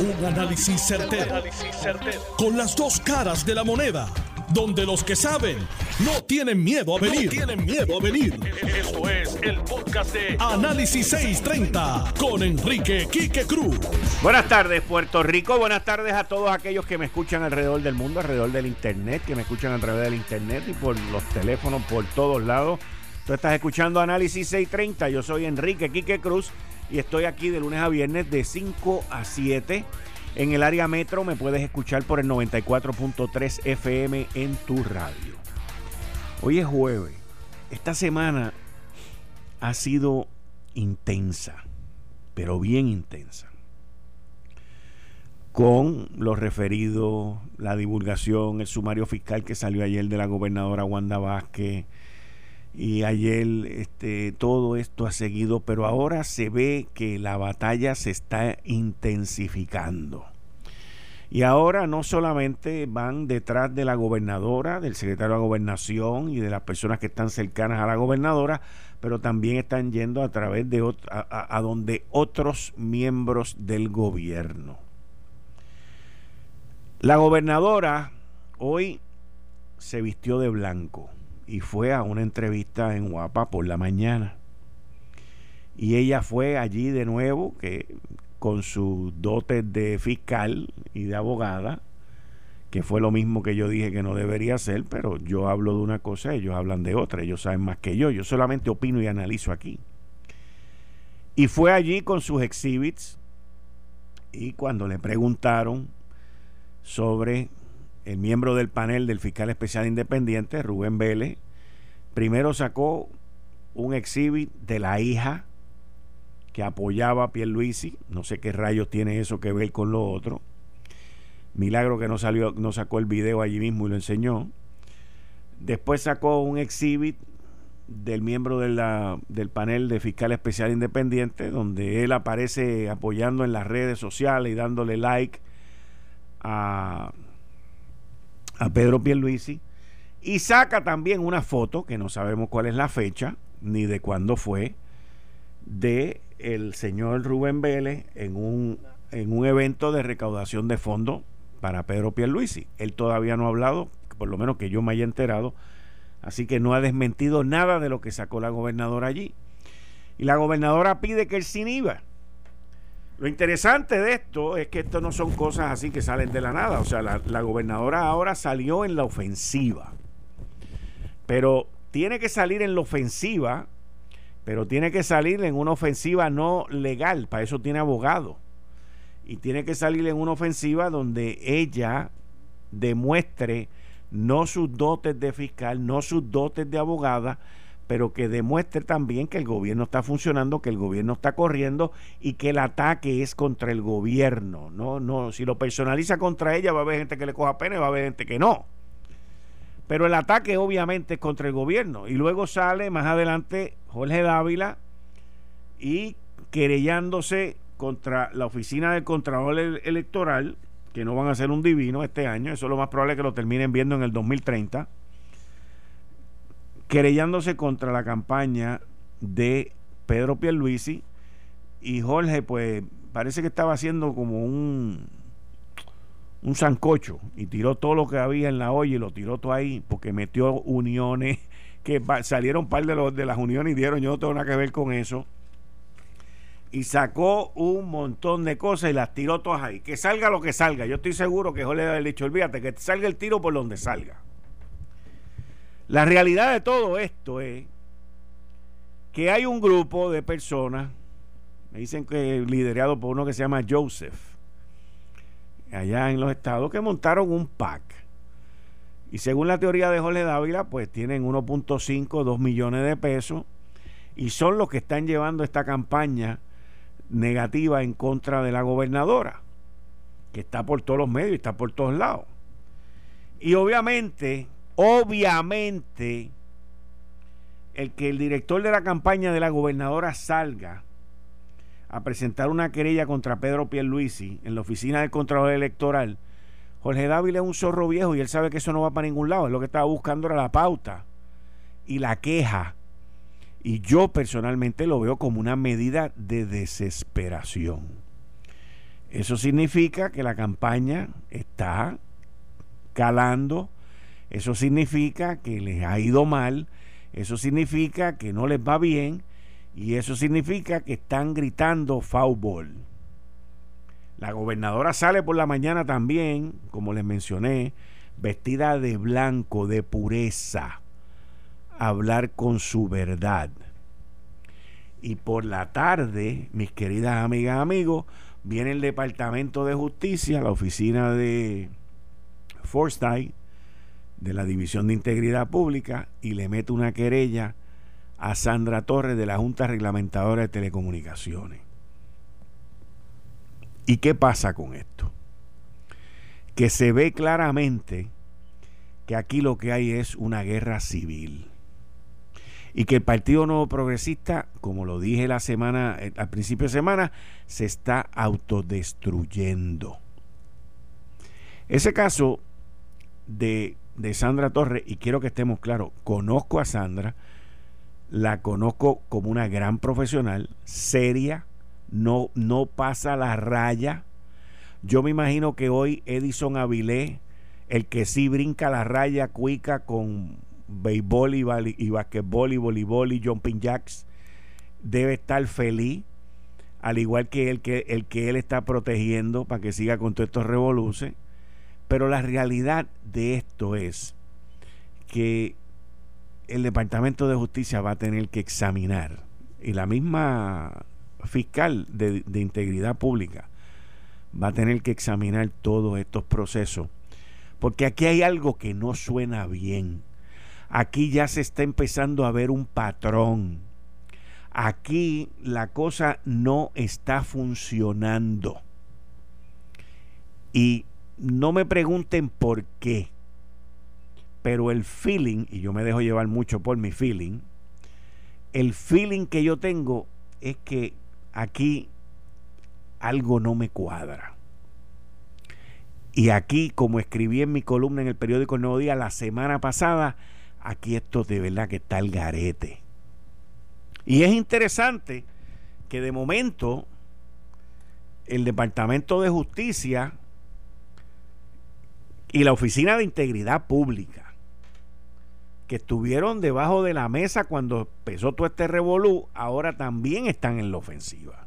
Un análisis certero, con las dos caras de la moneda, donde los que saben no tienen miedo a venir. Esto es el podcast de Análisis 630 con Enrique Quique Cruz. Buenas tardes, Puerto Rico. Buenas tardes a todos aquellos que me escuchan alrededor del mundo, alrededor del internet, que me escuchan a través del internet y por los teléfonos por todos lados. Tú estás escuchando Análisis 630. Yo soy Enrique Quique Cruz. Y estoy aquí de lunes a viernes de 5 a 7. En el área metro me puedes escuchar por el 94.3 FM en tu radio. Hoy es jueves. Esta semana ha sido intensa, pero bien intensa. Con los referidos, la divulgación, el sumario fiscal que salió ayer de la gobernadora Wanda Vázquez. Y ayer todo esto ha seguido, pero ahora se ve que la batalla se está intensificando. Y ahora no solamente van detrás de la gobernadora, del secretario de Gobernación y de las personas que están cercanas a la gobernadora, pero también están yendo a través de a donde otros miembros del gobierno. La gobernadora hoy se vistió de blanco y fue a una entrevista en UAPA por la mañana. Y ella fue allí de nuevo, que con sus dotes de fiscal y de abogada, que fue lo mismo que yo dije que no debería hacer, pero yo hablo de una cosa, ellos hablan de otra, ellos saben más que yo solamente opino y analizo aquí. Y fue allí con sus exhibits, y cuando le preguntaron sobre el miembro del panel del Fiscal Especial Independiente, Rubén Vélez, primero sacó un exhibit de la hija que apoyaba a Pierluisi. No sé qué rayos tiene eso que ver con lo otro. Milagro que no sacó el video allí mismo y lo enseñó. Después sacó un exhibit del miembro del panel de Fiscal Especial Independiente, donde él aparece apoyando en las redes sociales y dándole like a Pedro Pierluisi, y saca también una foto, que no sabemos cuál es la fecha, ni de cuándo fue, de el señor Rubén Vélez en un evento de recaudación de fondos para Pedro Pierluisi. Él todavía no ha hablado, por lo menos que yo me haya enterado, así que no ha desmentido nada de lo que sacó la gobernadora allí. Y la gobernadora pide que el CINIVA. Lo interesante de esto es que esto no son cosas así que salen de la nada. O sea, la gobernadora ahora salió en la ofensiva. Pero tiene que salir en la ofensiva, pero tiene que salir en una ofensiva no legal. Para eso tiene abogado. Y tiene que salir en una ofensiva donde ella demuestre no sus dotes de fiscal, no sus dotes de abogada, pero que demuestre también que el gobierno está funcionando, que el gobierno está corriendo y que el ataque es contra el gobierno. No, si lo personaliza contra ella, va a haber gente que le coja pena y va a haber gente que no. Pero el ataque obviamente es contra el gobierno. Y luego sale más adelante Jorge Dávila y querellándose contra la oficina del Contralor Electoral, que no van a hacer un divino este año, eso es lo más probable que lo terminen viendo en el 2030, querellándose contra la campaña de Pedro Pierluisi. Y Jorge pues parece que estaba haciendo como un sancocho y tiró todo lo que había en la olla y lo tiró todo ahí, porque metió uniones que salieron un par de las uniones y dieron yo no tengo nada que ver con eso, y sacó un montón de cosas y las tiró todas ahí, que salga lo que salga. Yo estoy seguro que Jorge había dicho, olvídate, que salga el tiro por donde salga. La realidad de todo esto es que hay un grupo de personas, me dicen que liderado por uno que se llama Joseph, allá en los estados, que montaron un PAC. Y según la teoría de Jorge Dávila, pues tienen 1.5, 2 millones de pesos, y son los que están llevando esta campaña negativa en contra de la gobernadora, que está por todos los medios, está por todos lados. Y obviamente, el que el director de la campaña de la gobernadora salga a presentar una querella contra Pedro Pierluisi en la oficina del Contralor Electoral, Jorge Dávila es un zorro viejo y él sabe que eso no va para ningún lado. Es lo que estaba buscando, era la pauta y la queja. Y yo personalmente lo veo como una medida de desesperación. Eso significa que la campaña está calando, eso significa que les ha ido mal, eso significa que no les va bien y eso significa que están gritando foul ball. La gobernadora sale por la mañana también, como les mencioné, vestida de blanco, de pureza, a hablar con su verdad. Y por la tarde, mis queridas amigas, amigos, viene el Departamento de Justicia, la oficina de Forstay, de la División de Integridad Pública, y le mete una querella a Sandra Torres de la Junta Reglamentadora de Telecomunicaciones. ¿Y qué pasa con esto? Que se ve claramente que aquí lo que hay es una guerra civil. Y que el Partido Nuevo Progresista, como lo dije la semana, al principio de semana, se está autodestruyendo. Ese caso de Sandra Torres, y quiero que estemos claros, conozco a Sandra, la conozco como una gran profesional, seria, no pasa la raya. Yo me imagino que hoy Edison Avilés, el que sí brinca la raya cuica con béisbol y basquetbol y voleibol y jumping jacks, debe estar feliz, al igual que el que él está protegiendo para que siga con todos estos revoluces. Pero la realidad de esto es que el Departamento de Justicia va a tener que examinar, y la misma fiscal de Integridad Pública va a tener que examinar todos estos procesos, porque aquí hay algo que no suena bien. Aquí ya se está empezando a ver un patrón. Aquí la cosa no está funcionando. Y no me pregunten por qué, pero el feeling, y yo me dejo llevar mucho por mi feeling, el feeling que yo tengo es que aquí algo no me cuadra. Y aquí, como escribí en mi columna en el periódico El Nuevo Día la semana pasada, aquí esto de verdad que está el garete. Y es interesante que de momento el Departamento de Justicia y la Oficina de Integridad Pública, que estuvieron debajo de la mesa cuando empezó todo este revolú, ahora también están en la ofensiva.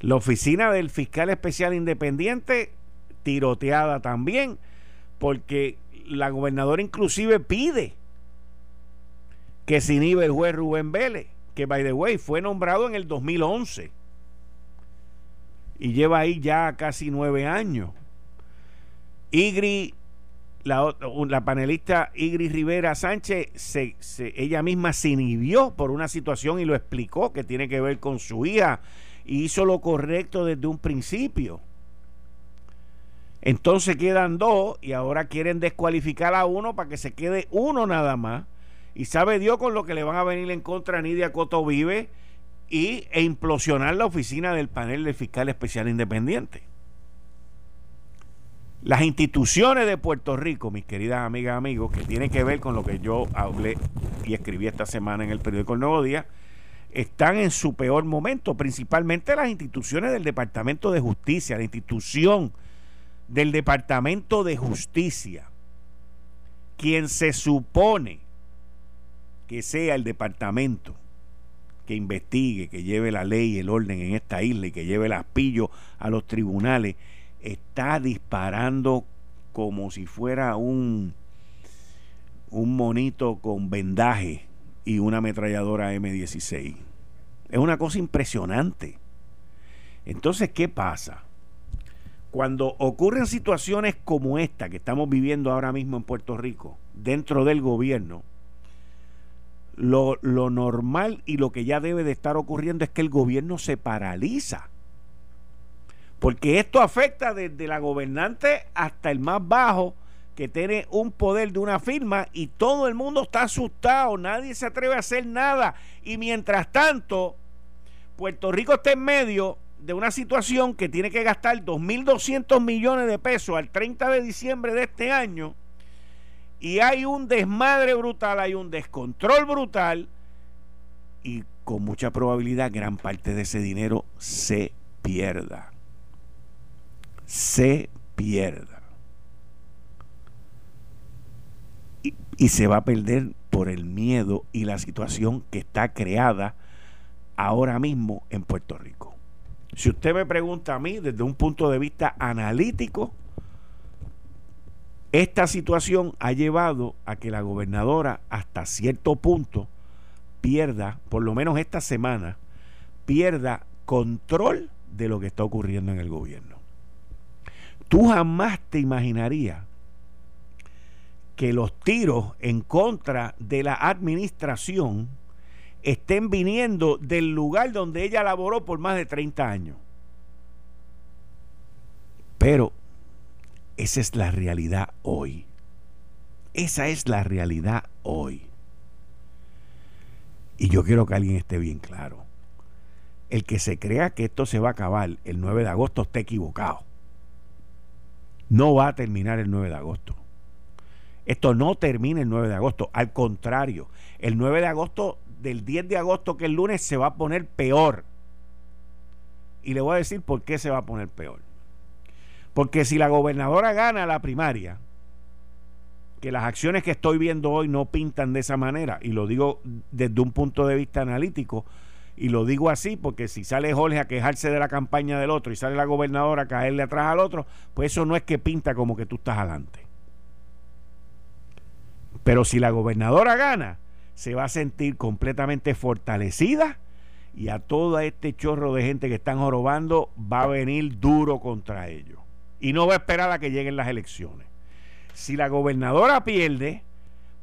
La Oficina del Fiscal Especial Independiente, tiroteada también, porque la gobernadora inclusive pide que CINIVA el juez Rubén Vélez, que by the way fue nombrado en el 2011 y lleva ahí ya casi 9 años. La panelista Yri Rivera Sánchez, ella misma se inhibió por una situación y lo explicó, que tiene que ver con su hija, y hizo lo correcto desde un principio. Entonces quedan 2 y ahora quieren descualificar a uno para que se quede uno nada más. Y sabe Dios con lo que le van a venir en contra a Nidia Cotovive e implosionar la oficina del panel del Fiscal Especial Independiente. Las instituciones de Puerto Rico, mis queridas amigas, amigos, que tienen que ver con lo que yo hablé y escribí esta semana en el periódico El Nuevo Día, están en su peor momento, principalmente las instituciones del Departamento de Justicia, la institución del Departamento de Justicia, quien se supone que sea el departamento que investigue, que lleve la ley y el orden en esta isla y que lleve el aspillo a los tribunales, está disparando como si fuera un monito con vendaje y una ametralladora M16. Es una cosa impresionante. Entonces, ¿qué pasa? Cuando ocurren situaciones como esta que estamos viviendo ahora mismo en Puerto Rico, dentro del gobierno, lo normal y lo que ya debe de estar ocurriendo es que el gobierno se paraliza. Porque esto afecta desde la gobernante hasta el más bajo, que tiene un poder de una firma, y todo el mundo está asustado, nadie se atreve a hacer nada. Y mientras tanto, Puerto Rico está en medio de una situación que tiene que gastar 2.200 millones de pesos al 30 de diciembre de este año, y hay un desmadre brutal, hay un descontrol brutal, y con mucha probabilidad gran parte de ese dinero se pierda. se pierda. Y se va a perder por el miedo y la situación que está creada ahora mismo en Puerto Rico. Si usted me pregunta a mí desde un punto de vista analítico, esta situación ha llevado a que la gobernadora hasta cierto punto pierda, por lo menos esta semana, pierda control de lo que está ocurriendo en el gobierno. Tú jamás te imaginarías que los tiros en contra de la administración estén viniendo del lugar donde ella laboró por más de 30 años. Pero esa es la realidad hoy. Esa es la realidad hoy. Y yo quiero que alguien esté bien claro. El que se crea que esto se va a acabar el 9 de agosto está equivocado. No va a terminar el 9 de agosto. Esto no termina el 9 de agosto. Al contrario, el 9 de agosto, del 10 de agosto, que el lunes, se va a poner peor. Y le voy a decir por qué se va a poner peor. Porque si la gobernadora gana la primaria, que las acciones que estoy viendo hoy no pintan de esa manera, y lo digo desde un punto de vista analítico, y lo digo así porque si sale Jorge a quejarse de la campaña del otro y sale la gobernadora a caerle atrás al otro, pues eso no es que pinta como que tú estás adelante. Pero si la gobernadora gana, se va a sentir completamente fortalecida, y a todo este chorro de gente que están jorobando va a venir duro contra ellos y no va a esperar a que lleguen las elecciones. Si la gobernadora pierde,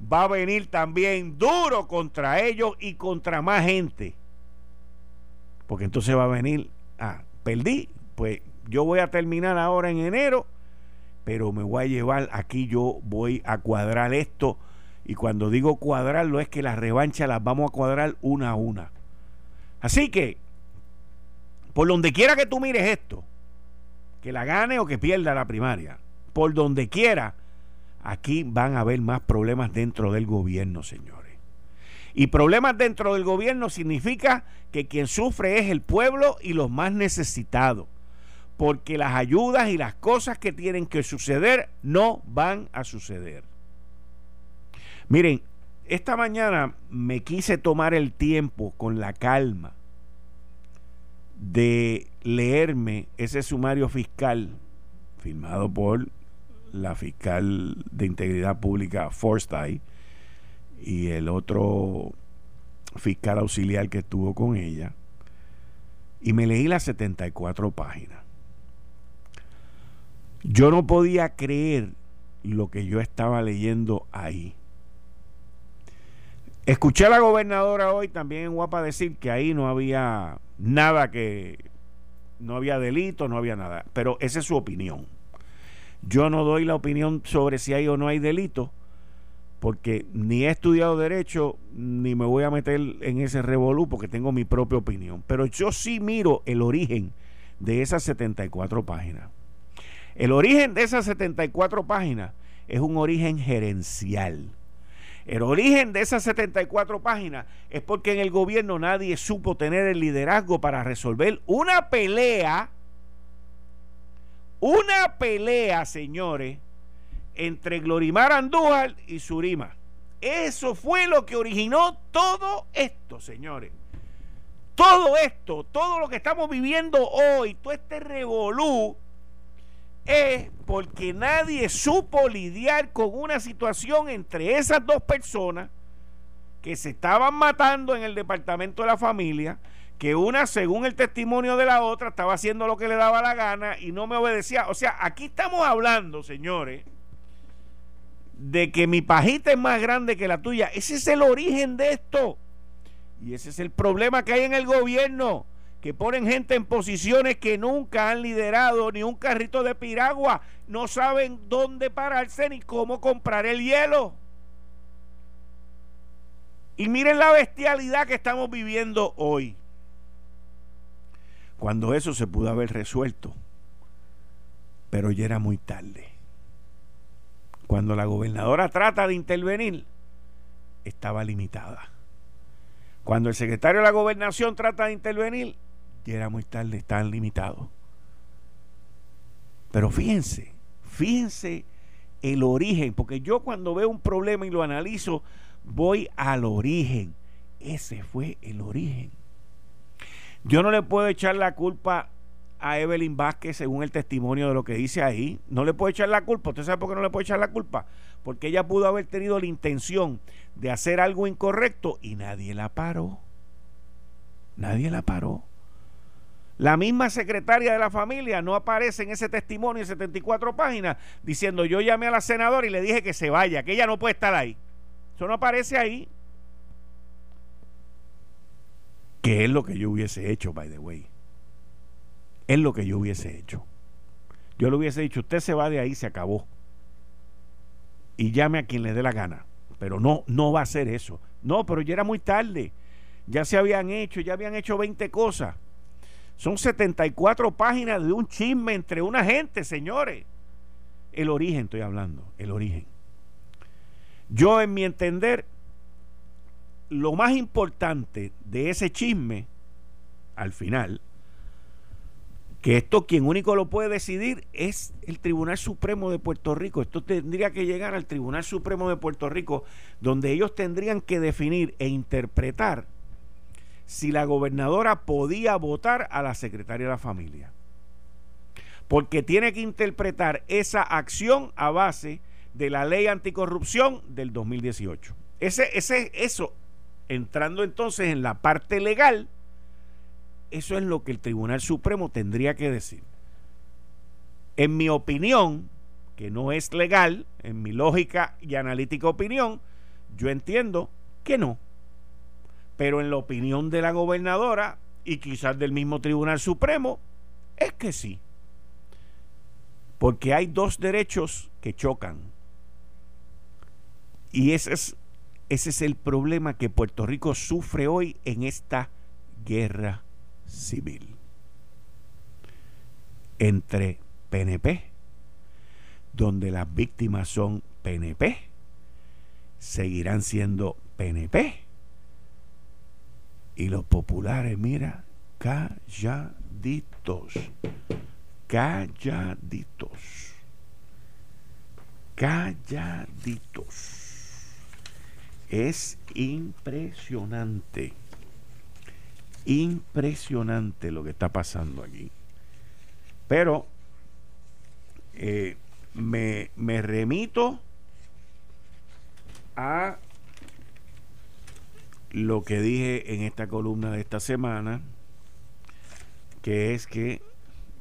va a venir también duro contra ellos y contra más gente, porque entonces va a venir, perdí, pues yo voy a terminar ahora en enero, pero me voy a llevar, aquí yo voy a cuadrar esto, y cuando digo cuadrarlo es que las revanchas las vamos a cuadrar una a una. Así que, por donde quiera que tú mires esto, que la gane o que pierda la primaria, por donde quiera, aquí van a haber más problemas dentro del gobierno, señores. Y problemas dentro del gobierno significa que quien sufre es el pueblo y los más necesitados, porque las ayudas y las cosas que tienen que suceder no van a suceder. Miren, esta mañana me quise tomar el tiempo con la calma de leerme ese sumario fiscal firmado por la fiscal de Integridad Pública Forstay y el otro fiscal auxiliar que estuvo con ella, y me leí las 74 páginas. Yo no podía creer lo que yo estaba leyendo ahí. Escuché a la gobernadora hoy también en UAPA decir que ahí no había nada, que no había delito, no había nada, pero esa es su opinión. Yo no doy la opinión sobre si hay o no hay delito, porque ni he estudiado derecho, ni me voy a meter en ese revolú, porque tengo mi propia opinión. Pero yo sí miro el origen de esas 74 páginas. El origen de esas 74 páginas es un origen gerencial. El origen de esas 74 páginas es porque en el gobierno nadie supo tener el liderazgo para resolver una pelea, señores, entre Glorimar Andújar y Surima. Eso fue lo que originó todo esto, señores. Todo esto, todo lo que estamos viviendo hoy, todo este revolú, es porque nadie supo lidiar con una situación entre esas dos personas que se estaban matando en el departamento de la familia, que una, según el testimonio de la otra, estaba haciendo lo que le daba la gana y no me obedecía. O sea, aquí estamos hablando, señores, de que mi pajita es más grande que la tuya. Ese es el origen de esto, y ese es el problema que hay en el gobierno, que ponen gente en posiciones que nunca han liderado ni un carrito de piragua, no saben dónde pararse ni cómo comprar el hielo. Y miren la bestialidad que estamos viviendo hoy, cuando eso se pudo haber resuelto, pero ya era muy tarde. Cuando la gobernadora trata de intervenir, estaba limitada. Cuando el secretario de la Gobernación trata de intervenir, ya era muy tarde, están limitados. Pero fíjense, fíjense el origen, porque yo cuando veo un problema y lo analizo, voy al origen. Ese fue el origen. Yo no le puedo echar la culpa a Evelyn Vázquez, según el testimonio de lo que dice ahí. No le puedo echar la culpa. ¿Usted sabe por qué no le puedo echar la culpa? Porque ella pudo haber tenido la intención de hacer algo incorrecto y nadie la paró. Nadie la paró. La misma secretaria de la familia no aparece en ese testimonio en 74 páginas diciendo: yo llamé a la senadora y le dije que se vaya, que ella no puede estar ahí. Eso no aparece ahí. Que es lo que yo hubiese hecho, by the way. Es lo que yo hubiese hecho. Yo le hubiese dicho: usted se va de ahí, se acabó. Y llame a quien le dé la gana. Pero no, no va a hacer eso. No, pero ya era muy tarde. Ya se habían hecho, ya habían hecho 20 cosas. Son 74 páginas de un chisme entre una gente, señores. El origen estoy hablando, el origen. Yo, en mi entender, lo más importante de ese chisme, al final, que esto quien único lo puede decidir es el Tribunal Supremo de Puerto Rico. Esto tendría que llegar al Tribunal Supremo de Puerto Rico, donde ellos tendrían que definir e interpretar si la gobernadora podía votar a la secretaria de la familia. Porque tiene que interpretar esa acción a base de la ley anticorrupción del 2018. Eso, entrando entonces en la parte legal, eso es lo que el Tribunal Supremo tendría que decir. En mi opinión, que no es legal, en mi lógica y analítica opinión, yo entiendo que no. Pero en la opinión de la gobernadora y quizás del mismo Tribunal Supremo, es que sí. Porque hay dos derechos que chocan. Y ese es el problema que Puerto Rico sufre hoy en esta guerra civil. Entre PNP, donde las víctimas son PNP, seguirán siendo PNP. Y los populares, mira, calladitos. Es impresionante lo que está pasando aquí. Pero me remito a lo que dije en esta columna de esta semana, que es que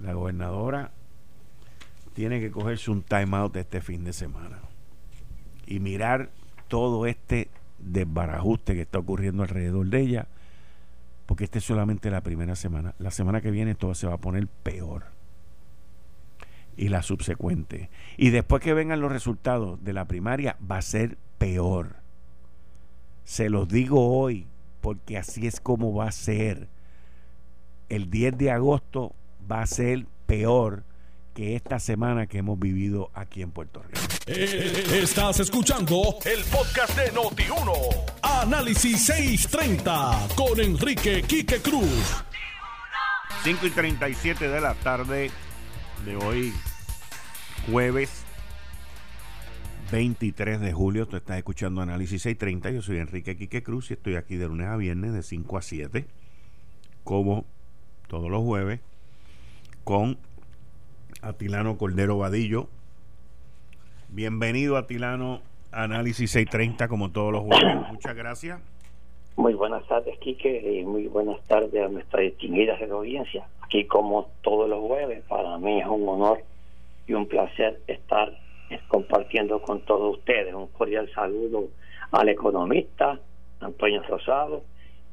la gobernadora tiene que cogerse un time out este fin de semana y mirar todo este desbarajuste que está ocurriendo alrededor de ella, porque esta es solamente la primera semana. La semana que viene todo se va a poner peor, y la subsecuente, y después que vengan los resultados de la primaria va a ser peor. Se los digo hoy, porque así es como va a ser. El 10 de agosto va a ser peor que esta semana que hemos vivido aquí en Puerto Rico. Estás escuchando el podcast de Noti Uno. Análisis 630 con Enrique Quique Cruz. 5:37 de la tarde de hoy, jueves 23 de julio, tú estás escuchando Análisis 630. Yo soy Enrique Quique Cruz y estoy aquí de lunes a viernes de 5 a 7, como todos los jueves, con Atilano Cordero Vadillo. Bienvenido, Atilano, a Análisis 630, como todos los jueves. Muchas gracias. Muy buenas tardes, Quique, y muy buenas tardes a nuestra distinguida audiencia. Aquí, como todos los jueves, para mí es un honor y un placer estar compartiendo con todos ustedes. Un cordial saludo al economista Antonio Rosado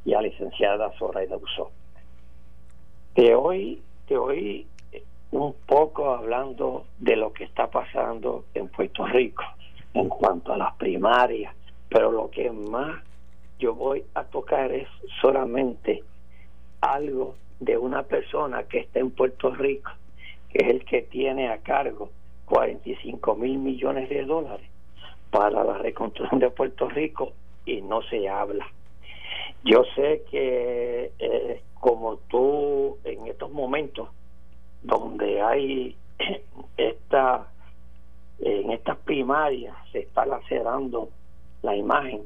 y a la licenciada Soraya D'Auxó. Te oí un poco hablando de lo que está pasando en Puerto Rico en cuanto a las primarias, pero lo que más yo voy a tocar es solamente algo de una persona que está en Puerto Rico, que es el que tiene a cargo 45 mil millones de dólares para la reconstrucción de Puerto Rico, y no se habla. Yo sé que como tú, en estos momentos donde hay en estas primarias se está lacerando la imagen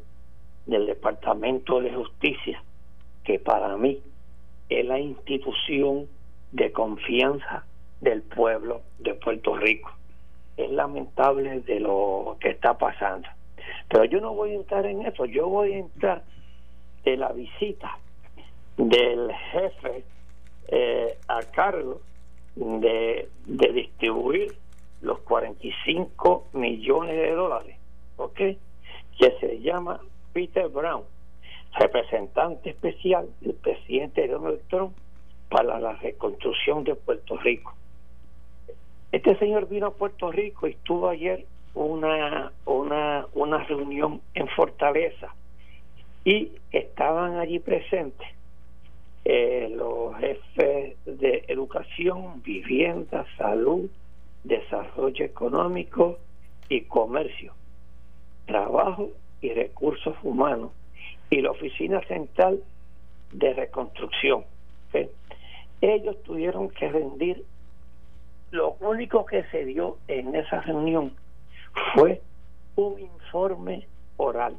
del Departamento de Justicia, que para mí es la institución de confianza del pueblo de Puerto Rico. Es lamentable de lo que está pasando, pero yo no voy a entrar en eso. Yo voy a entrar de la visita del jefe a cargo de distribuir los 45 millones de dólares, ¿ok?, que se llama Peter Brown, representante especial del presidente Donald Trump para la reconstrucción de Puerto Rico. Este señor vino a Puerto Rico y tuvo ayer una reunión en Fortaleza, y estaban allí presentes los jefes de educación, vivienda, salud, desarrollo económico y comercio, trabajo y recursos humanos, y la Oficina Central de Reconstrucción, ¿sí? Ellos tuvieron que rendir. Lo único que se dio en esa reunión fue un informe oral.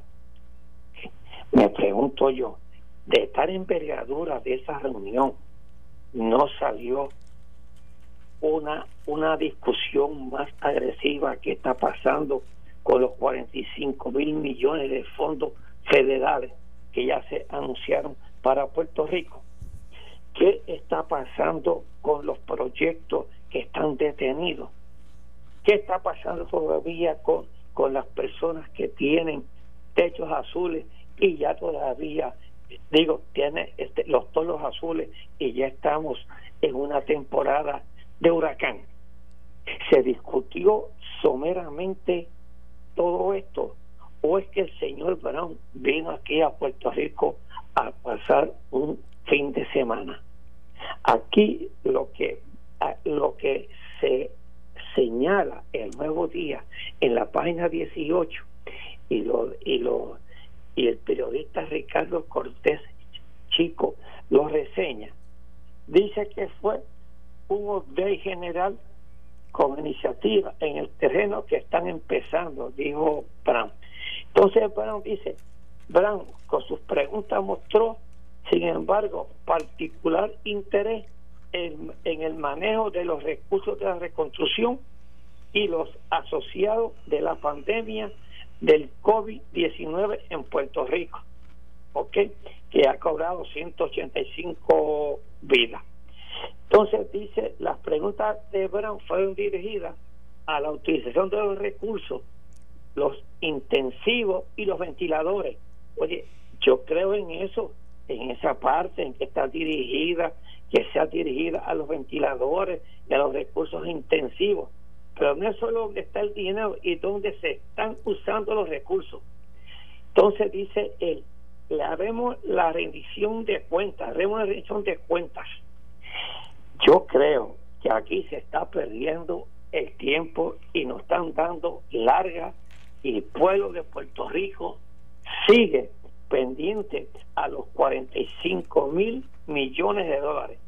Me pregunto yo, de tal envergadura de esa reunión, no salió una discusión más agresiva que está pasando con los 45 mil millones de fondos federales que ya se anunciaron para Puerto Rico. ¿Qué está pasando con los proyectos que están detenidos? ¿Qué está pasando todavía con las personas que tienen techos azules y ya todavía, tiene los tonos azules, y ya estamos en una temporada de huracán? ¿Se discutió someramente todo esto, o es que el señor Brown vino aquí a Puerto Rico a pasar un fin de semana? Aquí lo que se señala El Nuevo Día en la página 18 y el periodista Ricardo Cortés Chico lo reseña, dice que fue un update general con iniciativas en el terreno que están empezando, dijo Brown. Entonces Brown dice, Brown con sus preguntas mostró, sin embargo, particular interés en el manejo de los recursos de la reconstrucción y los asociados de la pandemia del COVID-19 en Puerto Rico, ¿ok?, que ha cobrado 185 vidas. Entonces dice, las preguntas de Brown fueron dirigidas a la utilización de los recursos, los intensivos y los ventiladores. Oye, yo creo en eso, en esa parte en que está dirigida, que sea dirigida a los ventiladores y a los recursos intensivos, pero no es solo donde está el dinero y donde se están usando los recursos. Entonces dice él, le haremos la rendición de cuentas, haremos la rendición de cuentas. Yo creo que aquí se está perdiendo el tiempo y nos están dando larga, y el pueblo de Puerto Rico sigue pendiente a los 45 mil millones de dólares.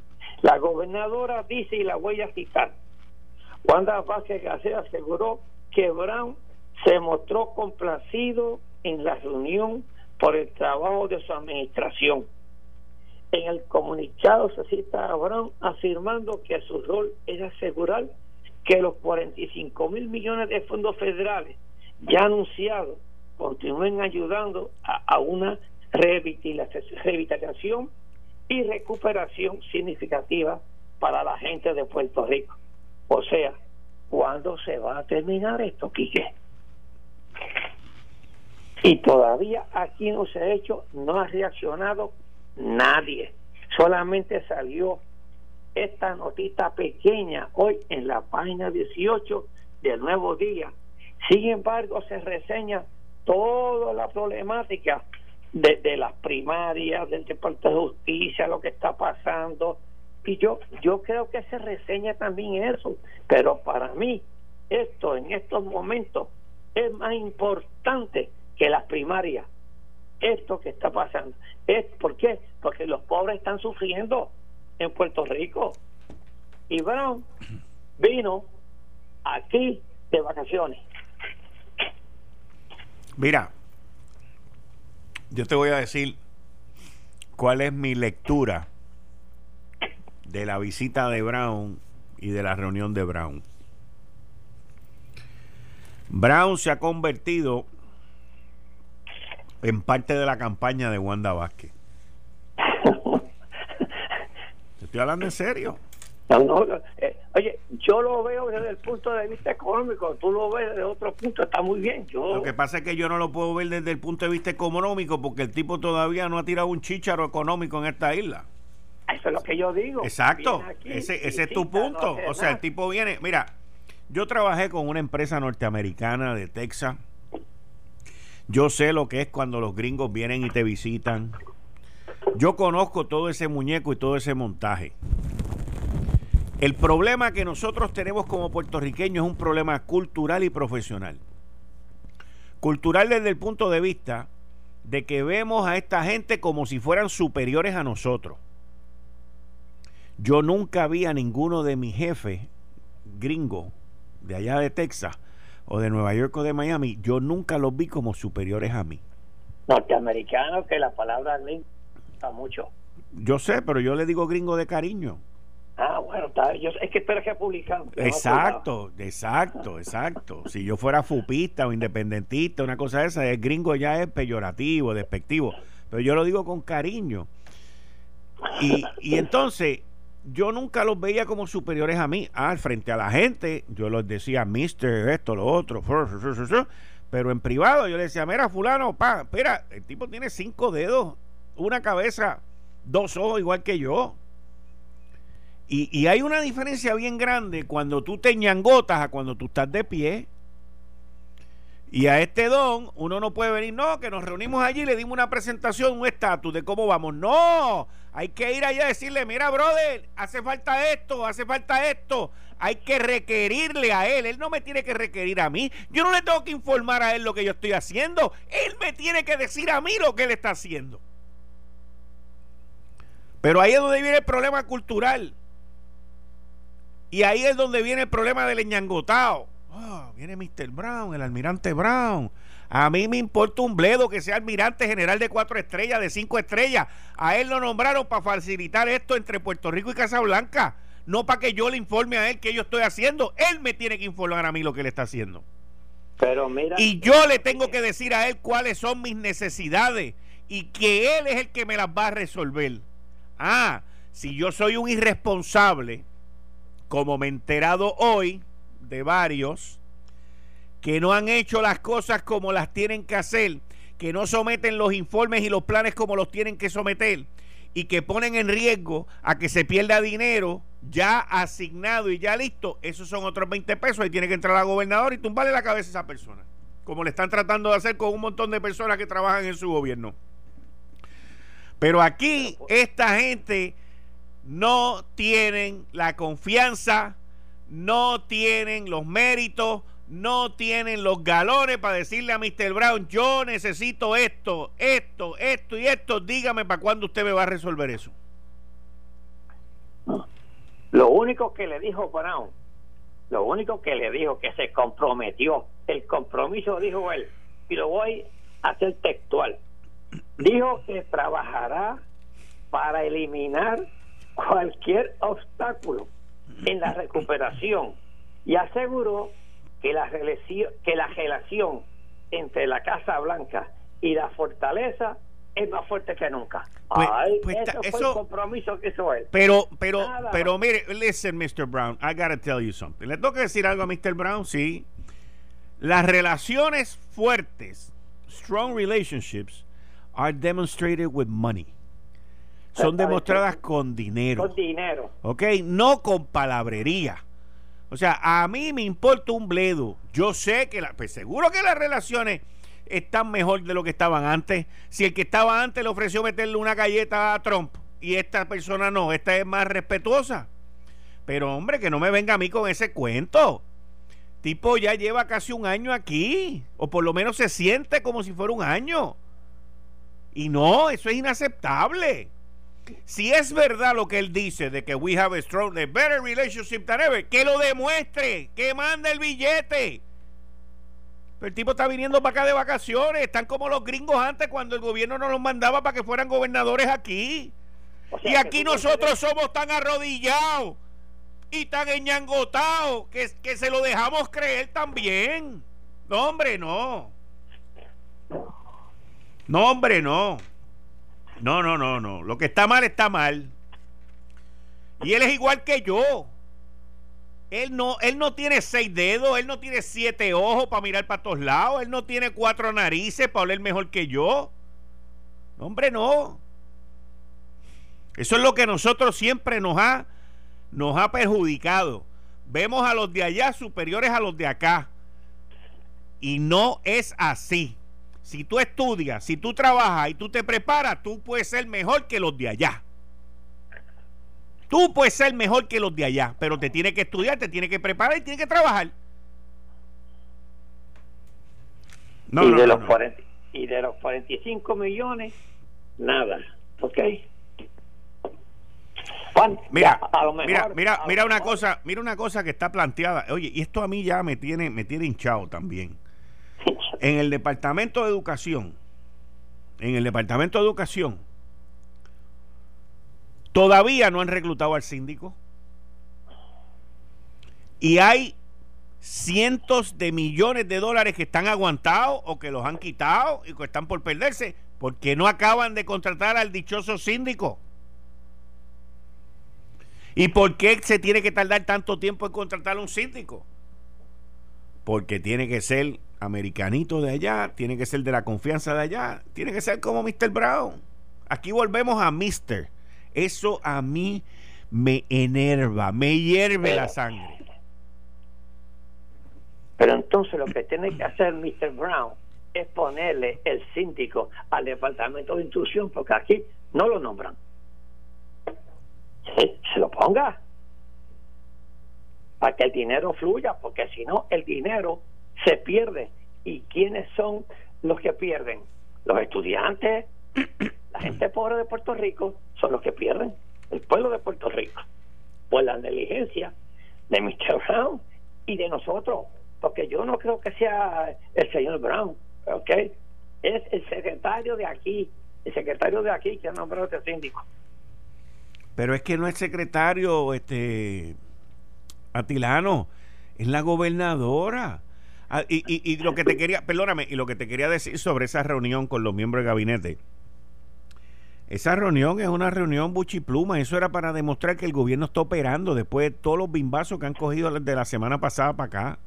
La gobernadora dice, y la voy a citar, Wanda Vázquez aseguró que Brown se mostró complacido en la reunión por el trabajo de su administración. En el comunicado se cita a Brown afirmando que su rol es asegurar que los 45 mil millones de fondos federales ya anunciados continúen ayudando a una revitalización y recuperación significativa para la gente de Puerto Rico. O sea, ¿cuándo se va a terminar esto, Quique? Y todavía aquí no se ha hecho, no ha reaccionado nadie. Solamente salió esta notita pequeña hoy en la página 18 del Nuevo Día. Sin embargo, se reseña toda la problemática de las primarias, del Departamento de Justicia, lo que está pasando, y yo creo que se reseña también eso, pero para mí esto en estos momentos es más importante que las primarias. Esto que está pasando es, ¿por qué? Porque los pobres están sufriendo en Puerto Rico, y Brown vino aquí de vacaciones. Mira, yo te voy a decir cuál es mi lectura de la visita de Brown y de la reunión de Brown. Brown se ha convertido en parte de la campaña de Wanda Vázquez. Te estoy hablando en serio. Oye, yo lo veo desde el punto de vista económico, tú lo ves desde otro punto, está muy bien. Lo que pasa es que yo no lo puedo ver desde el punto de vista económico porque el tipo todavía no ha tirado un chícharo económico en esta isla. Eso es lo que yo digo. Exacto, aquí, ese es tu punto. No, o sea, el tipo viene, mira, yo trabajé con una empresa norteamericana de Texas. Yo sé lo que es cuando los gringos vienen y te visitan. Yo conozco todo ese muñeco y todo ese montaje. El problema que nosotros tenemos como puertorriqueños es un problema cultural y profesional. Cultural desde el punto de vista de que vemos a esta gente como si fueran superiores a nosotros. Yo nunca vi a ninguno de mis jefes gringos de allá de Texas o de Nueva York o de Miami, yo nunca los vi como superiores a mí. Norteamericanos, que la palabra gringo está mucho. Yo sé, pero yo le digo gringo de cariño. Ah, bueno, es que tú eres republicano. Exacto. Si yo fuera fupista o independentista, una cosa de esa, el gringo ya es peyorativo, despectivo. Pero yo lo digo con cariño. Y entonces, yo nunca los veía como superiores a mí. Frente a la gente, yo los decía, mister, esto, lo otro. Pero en privado, yo le decía, mira, fulano, espera, el tipo tiene 5 dedos, una cabeza, 2 ojos, igual que yo. Y hay una diferencia bien grande cuando tú te ñangotas a cuando tú estás de pie. Y a este don, uno no puede venir, no, que nos reunimos allí, le dimos una presentación, un estatus de cómo vamos. No, hay que ir allá a decirle, mira, brother, hace falta esto. Hay que requerirle a él no me tiene que requerir a mí. Yo no le tengo que informar a él lo que yo estoy haciendo. Él me tiene que decir a mí lo que él está haciendo. Pero ahí es donde viene el problema cultural. Y ahí es donde viene el problema del ñangotao. Oh, viene Mr. Brown, el almirante Brown. A mí me importa un bledo que sea almirante general de 4 estrellas, de 5 estrellas. A él lo nombraron para facilitar esto entre Puerto Rico y Casablanca, no para que yo le informe a él que yo estoy haciendo. Él me tiene que informar a mí lo que él está haciendo. Pero mira, y yo le tengo que decir a él cuáles son mis necesidades y que él es el que me las va a resolver. Si yo soy un irresponsable, como me he enterado hoy de varios que no han hecho las cosas como las tienen que hacer, que no someten los informes y los planes como los tienen que someter y que ponen en riesgo a que se pierda dinero ya asignado y ya listo, esos son otros 20 pesos, ahí tiene que entrar la gobernadora y tumbarle la cabeza a esa persona, como le están tratando de hacer con un montón de personas que trabajan en su gobierno. Pero aquí esta gente no tienen la confianza, no tienen los méritos, no tienen los galones para decirle a Mr. Brown, yo necesito esto y esto, dígame para cuándo usted me va a resolver eso. Lo único que le dijo Brown, que se comprometió, el compromiso dijo él, y lo voy a hacer textual, dijo que trabajará para eliminar cualquier obstáculo en la recuperación y aseguró que la relación entre la Casa Blanca y la Fortaleza es más fuerte que nunca. Eso fue el compromiso que hizo él. Pero mire, listen, Mr. Brown, I gotta tell you something. ¿Le tengo que decir algo a Mr. Brown? Sí. Las relaciones fuertes, strong relationships, are demonstrated with money. Son demostradas con dinero. Con dinero. ¿Ok? No con palabrería. O sea, a mí me importa un bledo. Yo sé que, seguro que las relaciones están mejor de lo que estaban antes. Si el que estaba antes le ofreció meterle una galleta a Trump y esta persona no, esta es más respetuosa. Pero hombre, que no me venga a mí con ese cuento. Tipo ya lleva casi 1 año aquí. O por lo menos se siente como si fuera 1 año. Y no, eso es inaceptable. Si es verdad lo que él dice de que we have a stronger, better relationship than ever, que lo demuestre, que mande el billete. Pero el tipo está viniendo para acá de vacaciones. Están como los gringos antes, cuando el gobierno nos los mandaba para que fueran gobernadores aquí. O sea, y aquí nosotros somos tan arrodillados y tan enñangotados que se lo dejamos creer también. No, hombre, no. No, hombre, no. No, no, no, no. Lo que está mal, está mal. Y él es igual que yo. Él no tiene 6 dedos, él no tiene 7 ojos para mirar para todos lados, él no tiene 4 narices para oler mejor que yo. No, hombre, no. Eso es lo que nosotros siempre nos ha perjudicado. Vemos a los de allá superiores a los de acá. Y no es así. Si tú estudias, si tú trabajas y tú te preparas, tú puedes ser mejor que los de allá. Tú puedes ser mejor que los de allá, pero te tienes que estudiar, te tienes que preparar y tienes que trabajar. No, y, de los 40, y de los 45 millones, nada. ¿Ok? Mira una cosa que está planteada. Oye, y esto a mí ya me tiene hinchado también. En el Departamento de Educación, todavía no han reclutado al síndico y hay cientos de millones de dólares que están aguantados o que los han quitado y que están por perderse porque no acaban de contratar al dichoso síndico. ¿Y por qué se tiene que tardar tanto tiempo en contratar a un síndico? Porque tiene que ser americanito de allá, tiene que ser de la confianza de allá, tiene que ser como Mr. Brown. Aquí volvemos a Mr. Eso a mí me enerva, me hierve la sangre. Pero entonces lo que tiene que hacer Mr. Brown es ponerle el síndico al Departamento de Instrucción, porque aquí no lo nombran. Sí, se lo ponga para que el dinero fluya, porque si no el dinero se pierde. ¿Y quiénes son los que pierden? Los estudiantes, la gente pobre de Puerto Rico son los que pierden, el pueblo de Puerto Rico, por la negligencia de Mr. Brown y de nosotros, porque yo no creo que sea el señor Brown, ¿ok? Es el secretario de aquí que ha nombrado este síndico. Pero es que no es secretario, Atilano, es la gobernadora. Y lo que te quería, perdóname, y lo que te quería decir sobre esa reunión con los miembros del gabinete. Esa reunión es una reunión buchipluma. Eso era para demostrar que el gobierno está operando después de todos los bimbazos que han cogido de la semana pasada para acá.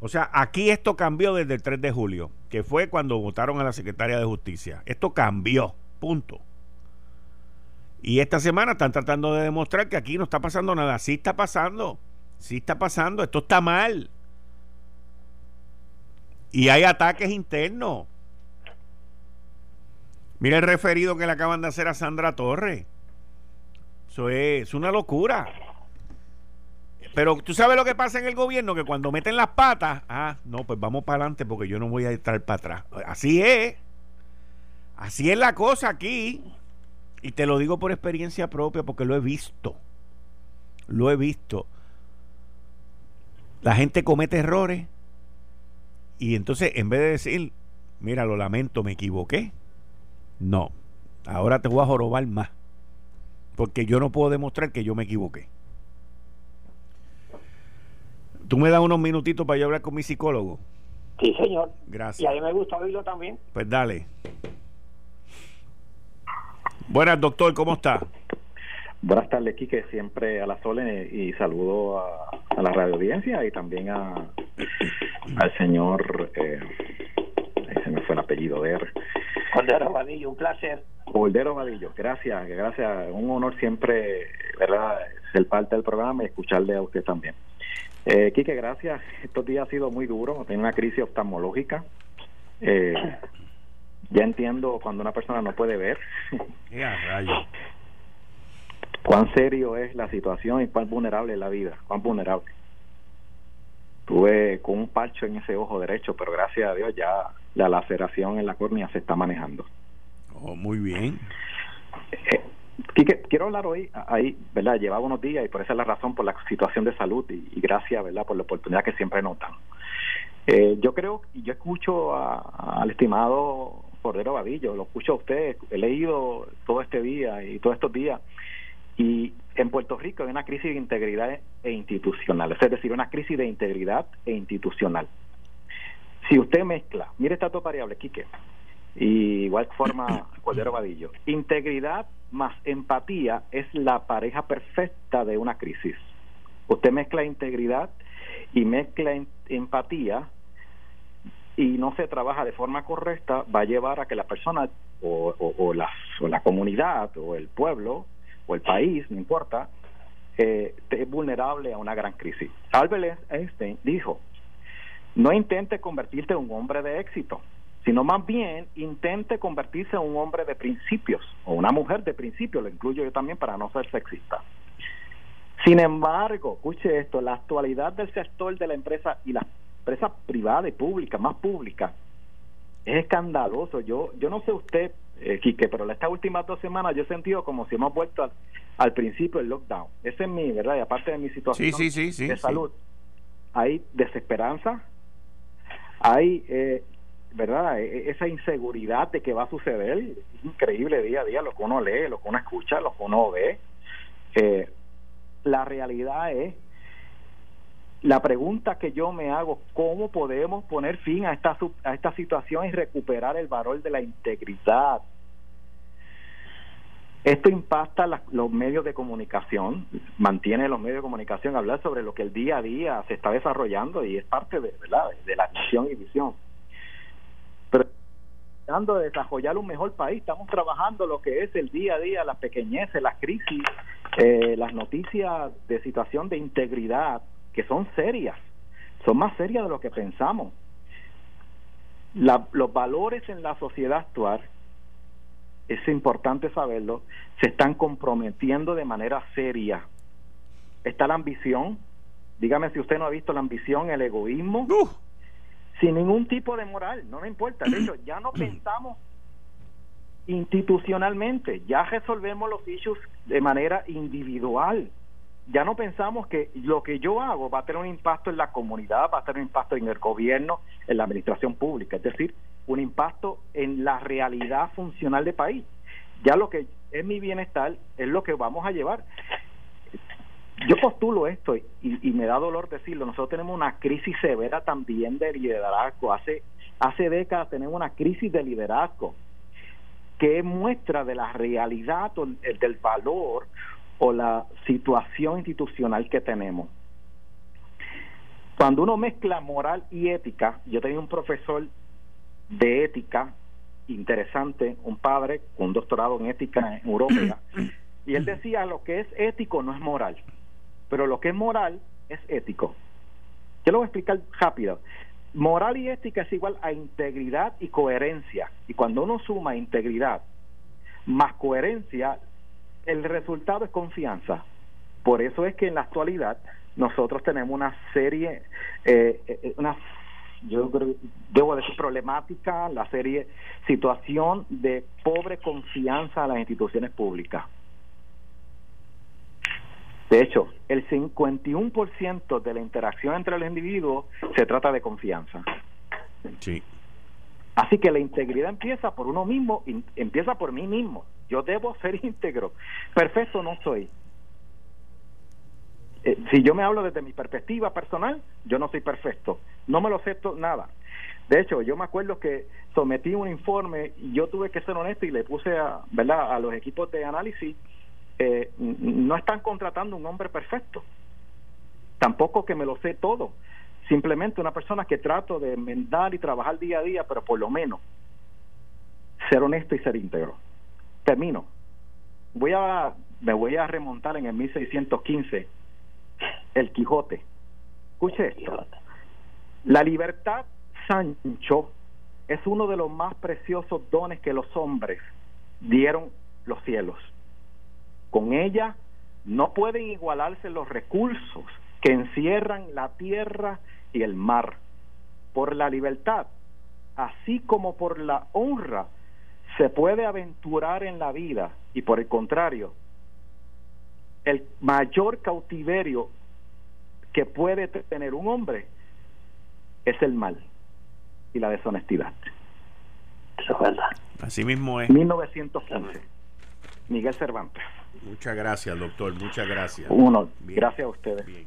O sea, aquí esto cambió desde el 3 de julio, que fue cuando votaron a la secretaria de Justicia. Esto cambió, punto. Y esta semana están tratando de demostrar que aquí no está pasando nada. Sí está pasando, esto está mal. Y hay ataques internos. Mira el referido que le acaban de hacer a Sandra Torres. Eso es una locura. Pero tú sabes lo que pasa en el gobierno, que cuando meten las patas, no, pues vamos para adelante porque yo no voy a estar para atrás. Así es la cosa aquí. Y te lo digo por experiencia propia porque lo he visto. La gente comete errores y entonces en vez de decir, mira, lo lamento, me equivoqué, no, ahora te voy a jorobar más porque yo no puedo demostrar que yo me equivoqué. Tú me das unos minutitos para yo hablar con mi psicólogo. Sí, señor. Gracias. Y a mí me gusta oírlo también. Pues dale. Buenas, doctor, ¿cómo está? Buenas tardes, Quique, siempre a las órdenes, y saludo a la radio audiencia y también al señor, se me fue el apellido de él. Cordero Vadillo, un placer. Cordero Vadillo, gracias, un honor siempre, ¿verdad?, ser parte del programa y escucharle a usted también. Quique, gracias, estos días ha sido muy duro, tiene una crisis oftalmológica, ya entiendo cuando una persona no puede ver. Cuán serio es la situación y cuán vulnerable es la vida, cuán vulnerable. Tuve con un parcho en ese ojo derecho, pero gracias a Dios ya la laceración en la córnea se está manejando. Oh, muy bien. Quique, quiero hablar hoy, ¿verdad? Llevaba unos días y por esa es la razón por la situación de salud y gracias, ¿verdad?, por la oportunidad que siempre nos dan. Yo creo, y yo escucho al estimado Cordero Vadillo, lo escucho a usted, he leído todo este día y todos estos días, y en Puerto Rico hay una crisis de integridad e institucional, es decir, una crisis de integridad e institucional. Si usted mezcla, mire estas dos variables, Quique, y igual forma Cordero Vadillo, integridad más empatía es la pareja perfecta de una crisis. Usted mezcla integridad y mezcla empatía y no se trabaja de forma correcta, va a llevar a que la persona o la comunidad o el pueblo o el país, no importa, esté vulnerable a una gran crisis. Albert Einstein dijo: no intente convertirte en un hombre de éxito, sino más bien intente convertirse en un hombre de principios o una mujer de principios, lo incluyo yo también para no ser sexista. Sin embargo, escuche esto, la actualidad del sector de la empresa y las empresas privadas y públicas, más públicas, es escandaloso. Yo no sé usted, Quique, pero en estas últimas 2 semanas yo he sentido como si hemos vuelto al principio del lockdown. Ese es mi, ¿verdad? Y aparte de mi situación de salud, hay desesperanza, hay... ¿verdad? Esa inseguridad de que va a suceder, es increíble día a día lo que uno lee, lo que uno escucha, lo que uno ve. La realidad es, la pregunta que yo me hago, ¿cómo podemos poner fin a esta situación y recuperar el valor de la integridad? Esto impacta los medios de comunicación, mantiene los medios de comunicación hablar sobre lo que el día a día se está desarrollando y es parte de, ¿verdad?, de la acción y visión. Pero tratando de desarrollar un mejor país, estamos trabajando lo que es el día a día, las pequeñeces, las crisis, las noticias de situación de integridad, que son serias, son más serias de lo que pensamos. Los valores en la sociedad actual, es importante saberlo, se están comprometiendo de manera seria. Está la ambición, dígame si usted no ha visto la ambición, el egoísmo, sin ningún tipo de moral, no me importa. De hecho, ya no pensamos institucionalmente, ya resolvemos los issues de manera individual, ya no pensamos que lo que yo hago va a tener un impacto en la comunidad, va a tener un impacto en el gobierno, en la administración pública, es decir, un impacto en la realidad funcional del país. Ya lo que es mi bienestar es lo que vamos a llevar. Yo postulo esto y me da dolor decirlo. Nosotros tenemos una crisis severa también de liderazgo. Hace décadas tenemos una crisis de liderazgo que es muestra de la realidad o del valor o la situación institucional que tenemos. Cuando uno mezcla moral y ética, yo tenía un profesor de ética interesante, un padre con un doctorado en ética europea, y él decía: lo que es ético no es moral, pero lo que es moral es ético. Yo lo voy a explicar rápido. Moral y ética es igual a integridad y coherencia. Y cuando uno suma integridad más coherencia, el resultado es confianza. Por eso es que en la actualidad nosotros tenemos una serie, yo creo, debo decir, problemática, la serie situación de pobre confianza a las instituciones públicas. De hecho, el 51% de la interacción entre los individuos se trata de confianza. Sí. Así que la integridad empieza por uno mismo, empieza por mí mismo. Yo debo ser íntegro. Perfecto no soy. Si yo me hablo desde mi perspectiva personal, yo no soy perfecto. No me lo acepto nada. De hecho, yo me acuerdo que sometí un informe y yo tuve que ser honesto y le puse ¿verdad?, a los equipos de análisis. No están contratando un hombre perfecto, tampoco que me lo sé todo, simplemente una persona que trato de enmendar y trabajar día a día, pero por lo menos ser honesto y ser íntegro. Termino, me voy a remontar en el 1615, el Quijote. Escuche esto: la libertad, Sancho, es uno de los más preciosos dones que los hombres dieron los cielos. Con ella no pueden igualarse los recursos que encierran la tierra y el mar. Por la libertad, así como por la honra, se puede aventurar en la vida, y por el contrario, el mayor cautiverio que puede tener un hombre es el mal y la deshonestidad. Eso es verdad. Así mismo es. 1911. Miguel Cervantes. Muchas gracias, doctor. Muchas gracias. Un honor. Bien. Gracias a ustedes. Bien.